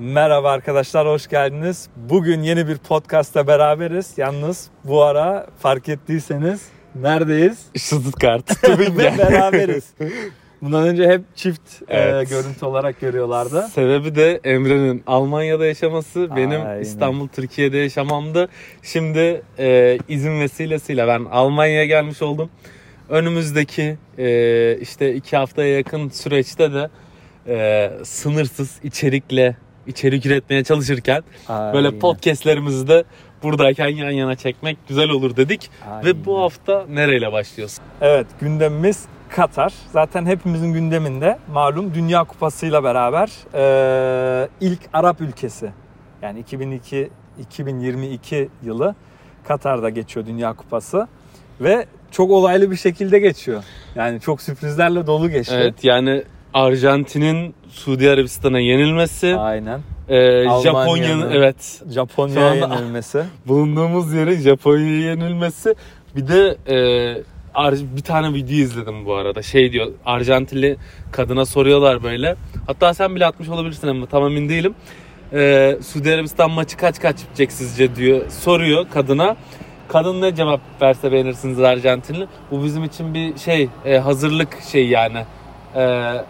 Merhaba arkadaşlar, hoş geldiniz. Bugün yeni bir podcast'ta beraberiz. Yalnız bu ara fark ettiyseniz neredeyiz? Stuttgart. Tübingen. Beraberiz. Bundan önce hep çift görüntü olarak görüyorlardı. Sebebi de Emre'nin Almanya'da yaşaması, benim aynen. İstanbul, Türkiye'de yaşamamdı. Şimdi izin vesilesiyle ben Almanya'ya gelmiş oldum. Önümüzdeki işte 2 haftaya yakın süreçte de sınırsız içerik üretmeye çalışırken aynen. Böyle podcastlerimizi de buradayken yan yana çekmek güzel olur dedik. Aynen. Ve bu hafta nereyle başlıyoruz? Evet, gündemimiz Katar. Zaten hepimizin gündeminde malum, Dünya Kupası'yla beraber ilk Arap ülkesi, yani 2022 yılı Katar'da geçiyor Dünya Kupası ve çok olaylı bir şekilde geçiyor. Yani çok sürprizlerle dolu geçiyor. Evet, yani Arjantin'in Suudi Arabistan'a yenilmesi. Aynen. Japonya'nın evet. Japonya'ya yenilmesi. Bulunduğumuz yerin Japonya'ya yenilmesi. Bir de bir tane video izledim bu arada. Şey diyor, Arjantinli kadına soruyorlar böyle. Hatta sen bile atmış olabilirsin ama tam emin değilim. Suudi Arabistan maçı kaç bitecek sizce diyor. Soruyor kadına. Kadın ne cevap verse beğenirsiniz Arjantinli. Bu bizim için bir şey, hazırlık şey yani.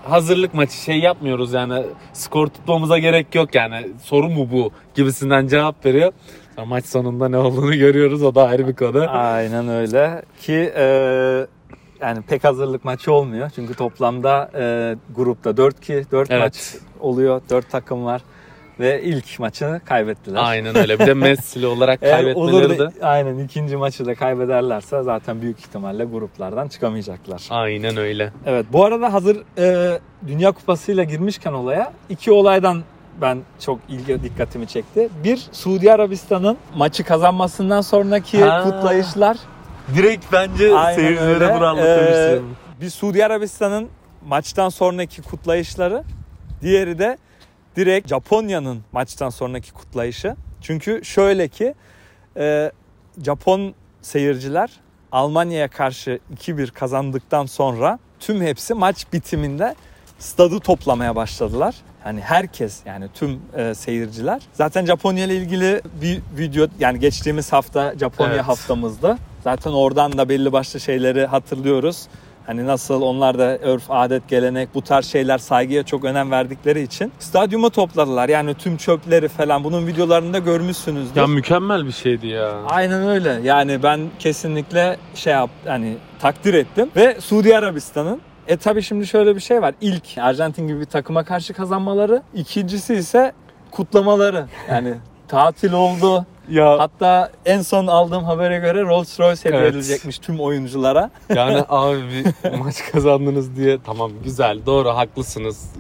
Hazırlık maçı, şey yapmıyoruz yani, skor tutmamıza gerek yok yani, soru mu bu gibisinden cevap veriyor. Sonra maç sonunda ne olduğunu görüyoruz, o da ayrı bir konu. Aynen öyle ki yani pek hazırlık maçı olmuyor çünkü toplamda grupta 4 evet. Maç oluyor, 4 takım var ve ilk maçını kaybettiler. Aynen öyle, bir de Messi'li olarak kaybetmeleri de. Aynen, ikinci maçı da kaybederlerse zaten büyük ihtimalle gruplardan çıkamayacaklar. Aynen öyle. Evet, bu arada hazır Dünya Kupası'yla girmişken olaya, 2 olaydan ben çok dikkatimi çekti. Bir, Suudi Arabistan'ın maçı kazanmasından sonraki kutlayışlar. Direkt bence seyircilere bunu anlatmıştım. Bir, Suudi Arabistan'ın maçtan sonraki kutlayışları. Diğeri de direkt Japonya'nın maçtan sonraki kutlayışı. Çünkü şöyle ki Japon seyirciler Almanya'ya karşı 2-1 kazandıktan sonra tüm hepsi maç bitiminde stadı toplamaya başladılar. Hani herkes, yani tüm seyirciler. Zaten Japonya ile ilgili bir video, yani geçtiğimiz hafta Japonya evet. haftamızdı. Zaten oradan da belli başlı şeyleri hatırlıyoruz. Hani nasıl onlar da örf, adet, gelenek, bu tarz şeyler, saygıya çok önem verdikleri için stadyuma topladılar. Yani tüm çöpleri falan, bunun videolarını da görmüşsünüzdür. Ya mükemmel bir şeydi ya. Aynen öyle. Yani ben kesinlikle hani takdir ettim. Ve Suudi Arabistan'ın tabii şimdi şöyle bir şey var. İlk Arjantin gibi bir takıma karşı kazanmaları, ikincisi ise kutlamaları. Yani tatil oldu. Ya. Hatta en son aldığım habere göre Rolls Royce hediye edilecekmiş evet. tüm oyunculara. Yani abi bir maç kazandınız diye, tamam güzel, doğru, haklısınız.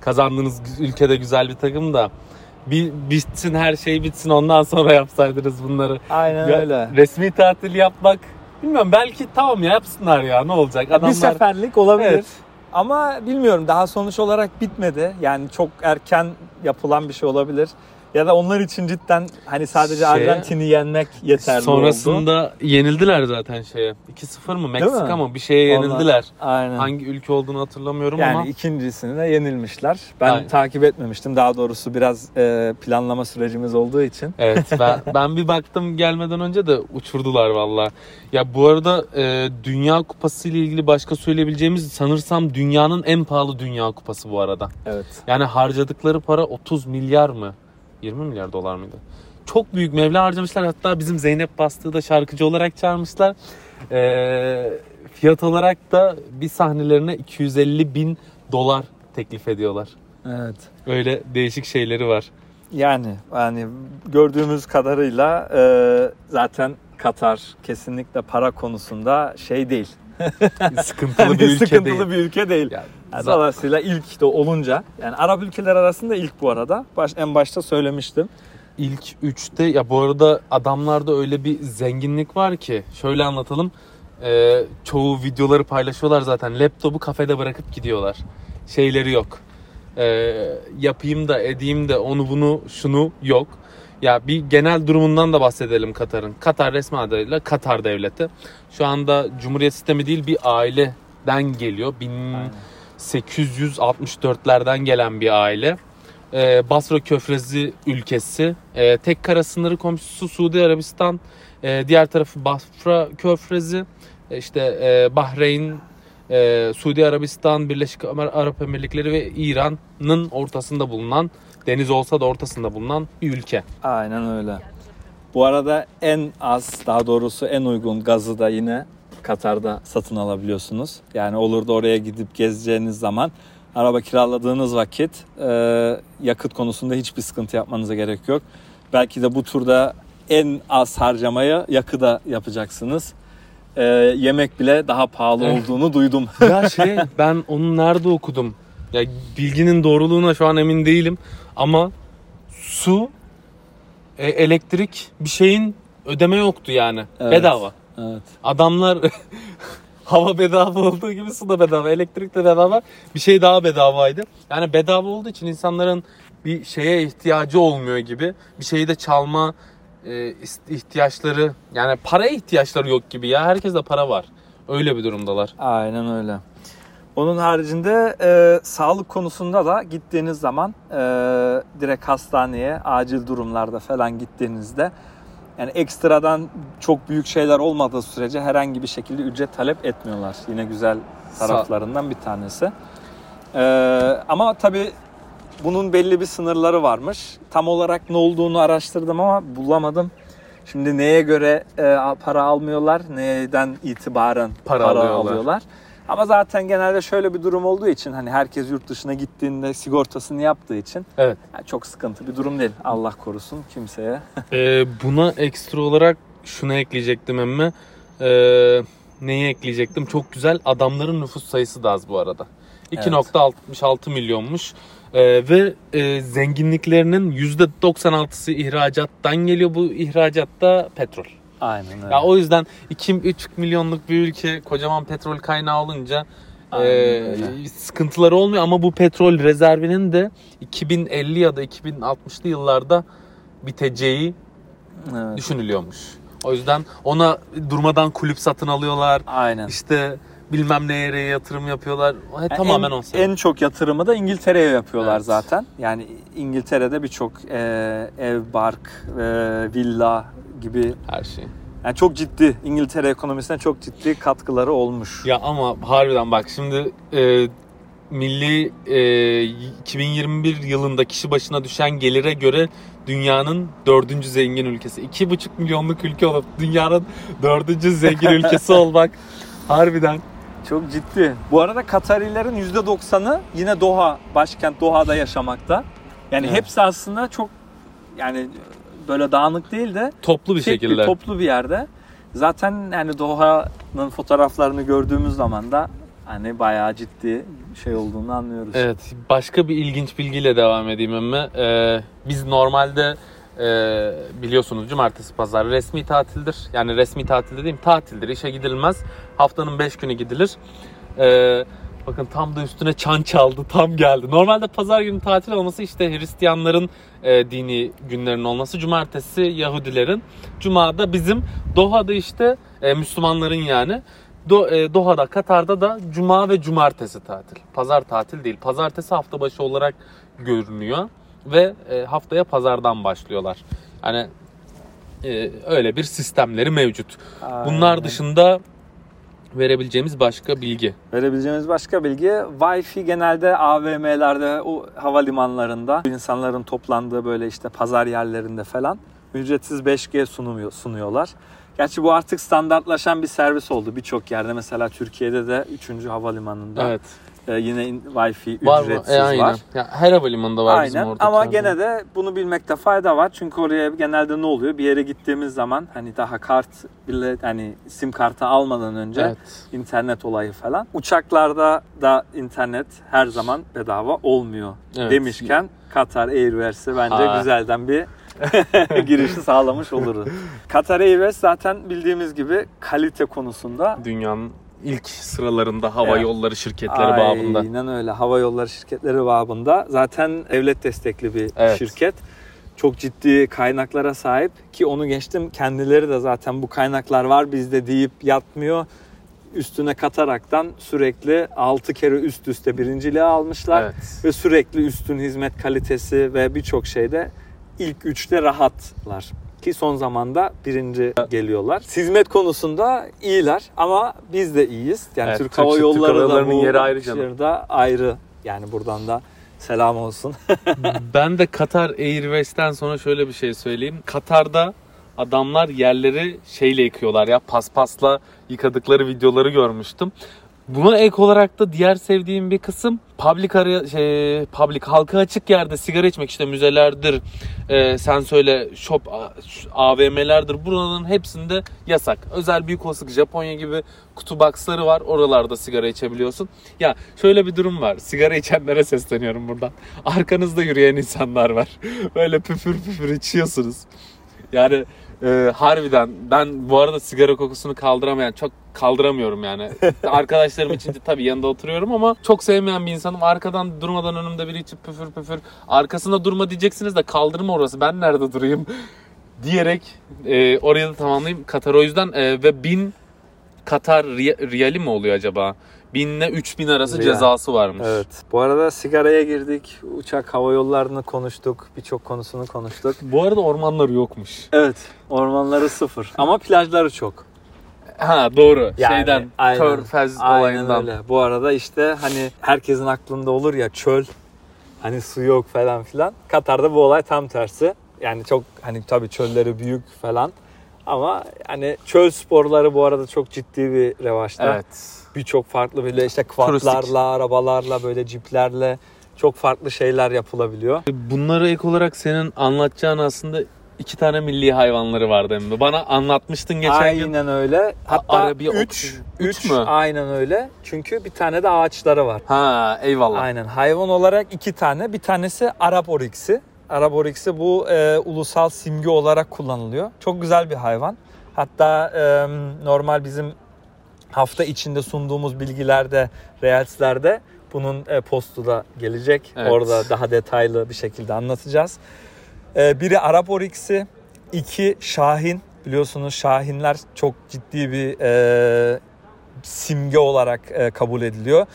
Kazandığınız ülkede güzel bir takım da bir bitsin, her şey bitsin, ondan sonra yapsaydınız bunları. Aynen ya, öyle. Resmi tatil yapmak, bilmiyorum, belki tamam ya, yapsınlar ya, ne olacak. Adamlar... Bir seferlik olabilir. Evet. Ama bilmiyorum, daha sonuç olarak bitmedi. Yani çok erken yapılan bir şey olabilir. Ya da onlar için cidden hani sadece Arjantin'i yenmek yeterli sonrasında oldu. Sonrasında yenildiler zaten 2-0 mı, Meksika mı, bir şeye yenildiler. Aynen. Hangi ülke olduğunu hatırlamıyorum yani ama. Yani ikincisini de yenilmişler. Ben aynen. takip etmemiştim. Daha doğrusu biraz planlama sürecimiz olduğu için. Evet, ben bir baktım gelmeden önce de uçurdular valla. Ya bu arada Dünya Kupası ile ilgili başka söyleyebileceğimiz, sanırsam dünyanın en pahalı Dünya Kupası bu arada. Evet. Yani harcadıkları para 30 milyar mı? 20 milyar dolar mıydı? Çok büyük meblağ harcamışlar. Hatta bizim Zeynep Bastığı da şarkıcı olarak çağırmışlar. Fiyat olarak da bir sahnelerine $250,000 teklif ediyorlar. Evet. Öyle değişik şeyleri var. Yani gördüğümüz kadarıyla zaten Katar kesinlikle para konusunda şey değil. Sıkıntılı bir ülke değil. Yani dolayısıyla ilk de olunca, yani Arap ülkeler arasında ilk bu arada. En başta söylemiştim. İlk 3'te ya, bu arada adamlarda öyle bir zenginlik var ki şöyle anlatalım. Çoğu videoları paylaşıyorlar zaten. Laptopu kafede bırakıp gidiyorlar. Şeyleri yok. Yapayım da edeyim de onu bunu şunu yok. Ya bir genel durumundan da bahsedelim Katar'ın. Katar resmi adıyla Katar Devleti. Şu anda cumhuriyet sistemi değil, bir aileden geliyor. 1864'lerden gelen bir aile. Basra Körfezi ülkesi. Tek kara sınırı komşusu Suudi Arabistan. Diğer tarafı Basra Körfezi. Bahreyn, Suudi Arabistan, Birleşik Arap Emirlikleri ve İran'ın ortasında bulunan, deniz olsa da ortasında bulunan bir ülke. Aynen öyle. Bu arada en uygun gazı da yine Katar'da satın alabiliyorsunuz. Yani olur da oraya gidip gezeceğiniz zaman, araba kiraladığınız vakit yakıt konusunda hiçbir sıkıntı yapmanıza gerek yok. Belki de bu turda en az harcamayı yakıda yapacaksınız. Yemek bile daha pahalı olduğunu duydum. Ben onu nerede okudum? Ya bilginin doğruluğuna şu an emin değilim. Ama su, elektrik, bir şeyin ödeme yoktu yani. Evet. Bedava. Evet. Adamlar hava bedava olduğu gibi su da bedava, elektrik de bedava. Bir şey daha bedavaydı. Yani bedava olduğu için insanların bir şeye ihtiyacı olmuyor gibi. Bir şeyi de çalma ihtiyaçları, yani paraya ihtiyaçları yok gibi ya. Herkes de para var. Öyle bir durumdalar. Aynen öyle. Onun haricinde sağlık konusunda da gittiğiniz zaman direkt hastaneye, acil durumlarda falan gittiğinizde, yani ekstradan çok büyük şeyler olmadığı sürece herhangi bir şekilde ücret talep etmiyorlar. Yine güzel taraflarından bir tanesi. Ama tabii bunun belli bir sınırları varmış. Tam olarak ne olduğunu araştırdım ama bulamadım. Şimdi neye göre para almıyorlar, neyden itibaren para alıyorlar. Ama zaten genelde şöyle bir durum olduğu için, hani herkes yurt dışına gittiğinde sigortasını yaptığı için evet, yani çok sıkıntı bir durum değil. Allah korusun kimseye. Buna ekstra olarak şunu ekleyecektim emmi. Neyi ekleyecektim? Çok güzel, adamların nüfus sayısı da az bu arada. 2.66 milyonmuş. Ve zenginliklerinin %96'sı ihracattan geliyor. Bu ihracatta petrol. Aynen öyle. Ya o yüzden 2-3 milyonluk bir ülke kocaman petrol kaynağı olunca sıkıntıları olmuyor. Ama bu petrol rezervinin de 2050 ya da 2060'lı yıllarda biteceği düşünülüyormuş. O yüzden ona durmadan kulüp satın alıyorlar. Aynen. Bilmem nereye yatırım yapıyorlar. Tamamen olsa. En çok yatırımı da İngiltere'ye yapıyorlar zaten. Yani İngiltere'de birçok ev, bark, villa gibi her şey. Yani çok ciddi, İngiltere ekonomisine çok ciddi katkıları olmuş. Ya ama harbiden bak şimdi milli 2021 yılında kişi başına düşen gelire göre dünyanın 4. zengin ülkesi. 2,5 milyonluk ülke olup dünyanın 4. zengin ülkesi olmak harbiden çok ciddi. Bu arada Katarilerin %90'ı yine başkent Doha'da yaşamakta. Yani hepsi aslında çok, yani böyle dağınık değil de toplu bir şekilde. Toplu bir yerde. Zaten yani Doha'nın fotoğraflarını gördüğümüz zaman da hani bayağı ciddi şey olduğunu anlıyoruz. Evet. Başka bir ilginç bilgiyle devam edeyim ama biz normalde biliyorsunuz cumartesi pazar resmi tatildir. Yani resmi tatil dediğim tatildir. İşe gidilmez. Haftanın 5 günü gidilir. Bakın tam da üstüne çan çaldı. Tam geldi. Normalde pazar günü tatil olması Hristiyanların dini günlerin olması. Cumartesi Yahudilerin. Cuma'da bizim Doha'da Müslümanların yani. Doha'da, Katar'da da Cuma ve Cumartesi tatil. Pazar tatil değil. Pazartesi hafta başı olarak görünüyor. Ve haftaya pazardan başlıyorlar. Yani öyle bir sistemleri mevcut. Aynen. Bunlar dışında verebileceğimiz başka bilgi Wi-Fi genelde AVM'lerde, o havalimanlarında insanların toplandığı böyle pazar yerlerinde falan ücretsiz 5G sunuyorlar. Gerçi bu artık standartlaşan bir servis oldu birçok yerde. Mesela Türkiye'de de 3. havalimanında. Evet. Yine Wi-Fi ücretsiz var. Ya, her havalimanında var bizim orada. Ama gene de bunu bilmekte fayda var. Çünkü oraya genelde ne oluyor? Bir yere gittiğimiz zaman hani daha kart bile, hani sim kartı almadan önce internet olayı falan. Uçaklarda da internet her zaman bedava olmuyor demişken Katar Airways'e bence güzelden bir girişi sağlamış olurdu. Katar Airways zaten bildiğimiz gibi kalite konusunda dünyanın İlk sıralarında hava yolları şirketleri babında. Aynen öyle. Hava yolları şirketleri babında. Zaten devlet destekli bir şirket. Çok ciddi kaynaklara sahip ki onu geçtim. Kendileri de zaten bu kaynaklar var bizde deyip yatmıyor. üstüne kataraktan sürekli 6 kere üst üste birinciliği almışlar. Evet. Ve sürekli üstün hizmet kalitesi ve birçok şeyde ilk üçte rahatlar. Ki son zamanda birinci geliyorlar. Hizmet konusunda iyiler ama biz de iyiyiz. Yani evet, Türk Havayolları da bu yeri ayrı canım. Ayrı. Yani buradan da selam olsun. Ben de Katar Airways'ten sonra şöyle bir şey söyleyeyim. Katar'da adamlar yerleri şeyle yıkıyorlar ya, paspasla yıkadıkları videoları görmüştüm. Buna ek olarak da diğer sevdiğim bir kısım public halka açık yerde sigara içmek, işte müzelerdir, sen söyle shop, AVM'lerdir, buranın hepsinde yasak. Özel büyük olasılık Japonya gibi kutu boxları var, oralarda sigara içebiliyorsun. Ya şöyle bir durum var, sigara içenlere sesleniyorum buradan. Arkanızda yürüyen insanlar var. Böyle püfür püfür içiyorsunuz. Yani harbiden ben bu arada sigara kokusunu kaldıramıyorum yani. Arkadaşlarım içince tabii yanında oturuyorum ama çok sevmeyen bir insanım. Arkadan durmadan önümde biri içip püfür püfür, arkasında durma diyeceksiniz de kaldırma orası, ben nerede durayım diyerek oraya da tamamlayayım Katar o yüzden. Ve 1000 Katar riyali mi oluyor acaba? 1000 ile 3000 arası Riyal cezası varmış. Evet. Bu arada sigaraya girdik, uçak havayollarını konuştuk, birçok konusunu konuştuk. Bu arada ormanları yokmuş. Evet, ormanları sıfır ama plajları çok. Ha doğru. Yani, şeyden, aynen, Körfez olayından. Aynen öyle. Bu arada işte hani herkesin aklında olur ya çöl, hani su yok falan filan. Katar'da bu olay tam tersi. Yani çok hani tabii çölleri büyük falan. Ama hani çöl sporları bu arada çok ciddi bir revaçta. Evet. Birçok farklı böyle işte kvartlarla, arabalarla, böyle ciplerle çok farklı şeyler yapılabiliyor. Bunlara ek olarak senin anlatacağın aslında 2 tane milli hayvanları vardı emmi. Bana anlatmıştın geçen aynen gün. Aynen öyle. Hatta 3 mü? Aynen öyle. Çünkü bir tane de ağaçları var. Ha eyvallah. Aynen. Hayvan olarak 2 tane. Bir tanesi Arap oriksi. Arap oriksi bu ulusal simge olarak kullanılıyor. Çok güzel bir hayvan. Hatta normal bizim hafta içinde sunduğumuz bilgilerde, Reels'lerde bunun postu da gelecek. Evet. Orada daha detaylı bir şekilde anlatacağız. Biri Arap oriksi, 2 şahin. Biliyorsunuz şahinler çok ciddi bir simge olarak kabul ediliyor.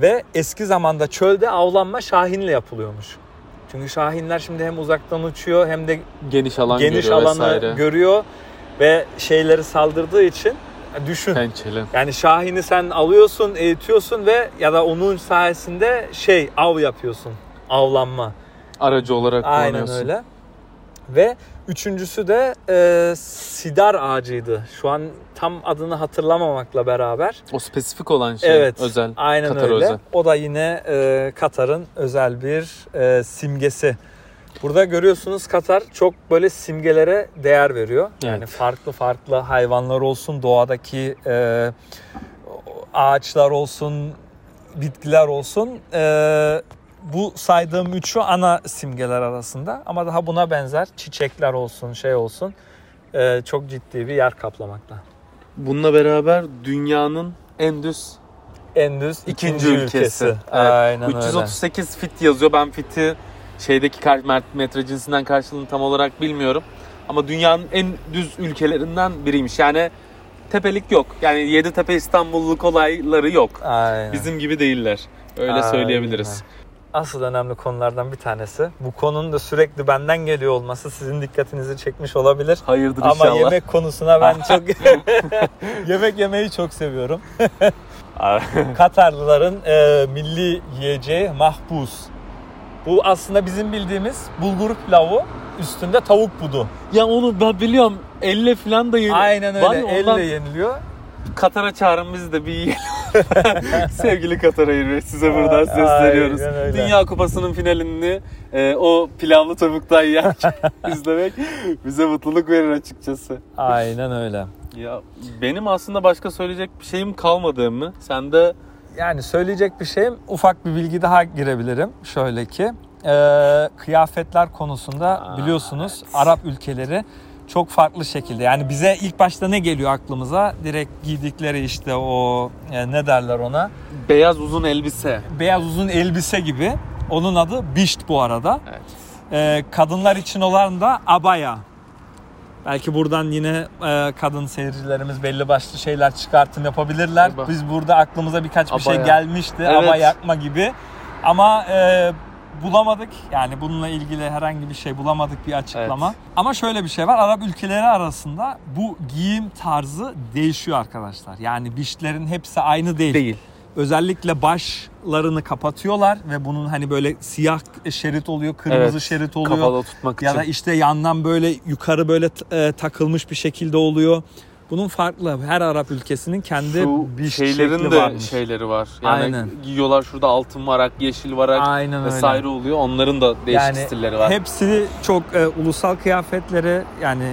Ve eski zamanda çölde avlanma şahinle yapılıyormuş. Çünkü şahinler şimdi hem uzaktan uçuyor hem de geniş alanı görüyor ve şeyleri saldırdığı için düşün. Pençeli. Yani şahini sen alıyorsun, eğitiyorsun ve ya da onun sayesinde av yapıyorsun. Avlanma aracı olarak kullanıyorsun. Aynen öyle. Ve 3.'sü de sidar ağacıydı. Şu an tam adını hatırlamamakla beraber. O spesifik olan şey. Evet, özel. Aynen Katar öyle. Özel. O da yine Katar'ın özel bir simgesi. Burada görüyorsunuz Katar çok böyle simgelere değer veriyor. Evet. Yani farklı hayvanlar olsun, doğadaki ağaçlar olsun, bitkiler olsun. Bu saydığım 3'ü ana simgeler arasında ama daha buna benzer çiçekler olsun, olsun çok ciddi bir yer kaplamakta. Bununla beraber dünyanın en düz 2. ülkesi. Evet. Aynen 338 öyle. Fit yazıyor. Ben fiti şeydeki metre cinsinden karşılığını tam olarak bilmiyorum. Ama dünyanın en düz ülkelerinden biriymiş. Yani tepelik yok. Yani 7 tepe İstanbulluk olayları yok. Aynen. Bizim gibi değiller. Öyle aynen söyleyebiliriz. Asıl önemli konulardan bir tanesi. Bu konunun da sürekli benden geliyor olması sizin dikkatinizi çekmiş olabilir. Hayırdır ama inşallah. Ama yemek konusuna ben çok yemek yemeyi çok seviyorum. Katarlıların milli yiyeceği mahbuz. Bu aslında bizim bildiğimiz bulgur pilavı, üstünde tavuk budu. Ya onu ben biliyorum. Elle falan da yeniliyor. Aynen öyle. Elle yeniliyor. Katar'a çağırın bizi de bir yiyelim. Sevgili Katar Airways, size buradan sesleniyoruz. Dünya Kupası'nın finalini o pilavlı tavuktan yerken izlemek bize mutluluk verir açıkçası. Aynen öyle. Ya benim aslında başka söyleyecek bir şeyim kalmadı mı? Sen de... Yani söyleyecek bir şeyim, ufak bir bilgi daha girebilirim. Şöyle ki kıyafetler konusunda biliyorsunuz evet. Arap ülkeleri çok farklı şekilde. Yani bize ilk başta ne geliyor aklımıza? Direkt giydikleri işte o ne derler ona? Beyaz uzun elbise. Beyaz uzun elbise gibi. Onun adı Bişt bu arada. Evet. Kadınlar için olan da Abaya. Belki buradan yine kadın seyircilerimiz belli başlı şeyler çıkartın yapabilirler. Eyvah. Biz burada aklımıza birkaç bir şey gelmişti. Evet. Abaya yakma gibi. Ama bulamadık. Yani bununla ilgili herhangi bir şey bulamadık, bir açıklama. Evet. Ama şöyle bir şey var. Arap ülkeleri arasında bu giyim tarzı değişiyor arkadaşlar. Yani Biştlerin hepsi aynı değil. Özellikle başlarını kapatıyorlar ve bunun hani böyle siyah şerit oluyor, kırmızı şerit oluyor. Kapalı tutmak ya için. Ya da işte yandan böyle yukarı böyle takılmış bir şekilde oluyor. Bunun farklı. Her Arap ülkesinin kendi bir şeylerin de varmış. Şeyleri var. Yani aynen. Giyiyorlar şurada altın varak, yeşil varak aynen vesaire öyle oluyor. Onların da değişik yani stilleri var. Hepsi çok ulusal kıyafetleri yani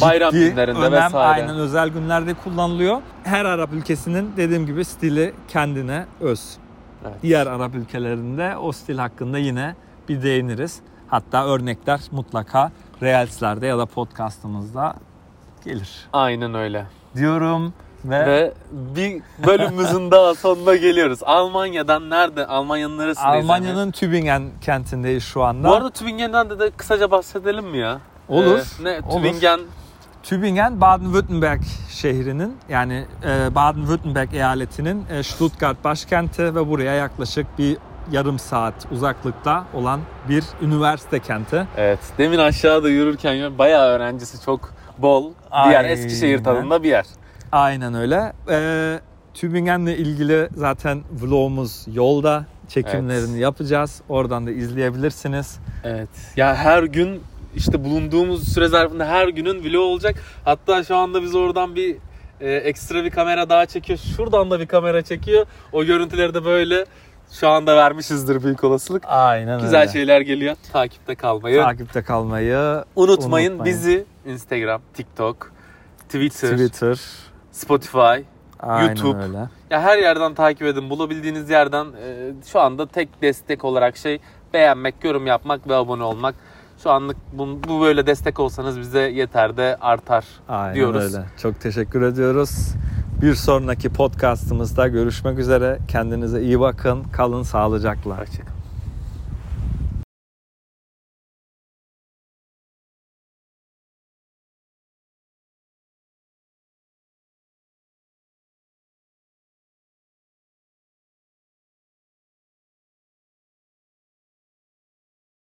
bayram günlerinde önem, vesaire. Aynen özel günlerde kullanılıyor. Her Arap ülkesinin dediğim gibi stili kendine öz. Evet. Diğer Arap ülkelerinde o stil hakkında yine bir değiniriz. Hatta örnekler mutlaka Reels'lerde ya da podcast'ımızda gelir. Aynen öyle. Diyorum ve bir bölümümüzün daha sonuna geliyoruz. Almanya'dan nerede? Almanya'nın neresindeyiz? Almanya'nın Tübingen kentindeyiz şu anda. Bu arada Tübingen'den de kısaca bahsedelim mi ya? Olur. Tübingen. Tübingen Baden-Württemberg şehrinin yani Baden-Württemberg eyaletinin Stuttgart başkenti ve buraya yaklaşık bir yarım saat uzaklıkta olan bir üniversite kenti. Evet. Demin aşağıda yürürken bayağı öğrencisi çok bol. Diğer Eskişehir tadında bir yer. Aynen öyle. Tübingen'le ilgili zaten vlogumuz yolda. Çekimlerini yapacağız. Oradan da izleyebilirsiniz. Evet. Ya her gün İşte bulunduğumuz süre zarfında her günün vlog olacak. Hatta şu anda biz oradan bir ekstra bir kamera daha çekiyor. Şuradan da bir kamera çekiyor. O görüntüleri de böyle şu anda vermişizdir büyük olasılık. Aynen güzel öyle. Şeyler geliyor. Takipte kalmayı unutmayın. Bizi Instagram, TikTok, Twitter, Spotify, aynen YouTube. Öyle. Ya her yerden takip edin. Bulabildiğiniz yerden şu anda tek destek olarak şey beğenmek, yorum yapmak ve abone olmak. Şu anlık bu böyle destek olsanız bize yeter de artar aynen diyoruz. Öyle. Çok teşekkür ediyoruz. Bir sonraki podcastımızda görüşmek üzere. Kendinize iyi bakın. Kalın sağlıcakla. Hoşçakalın.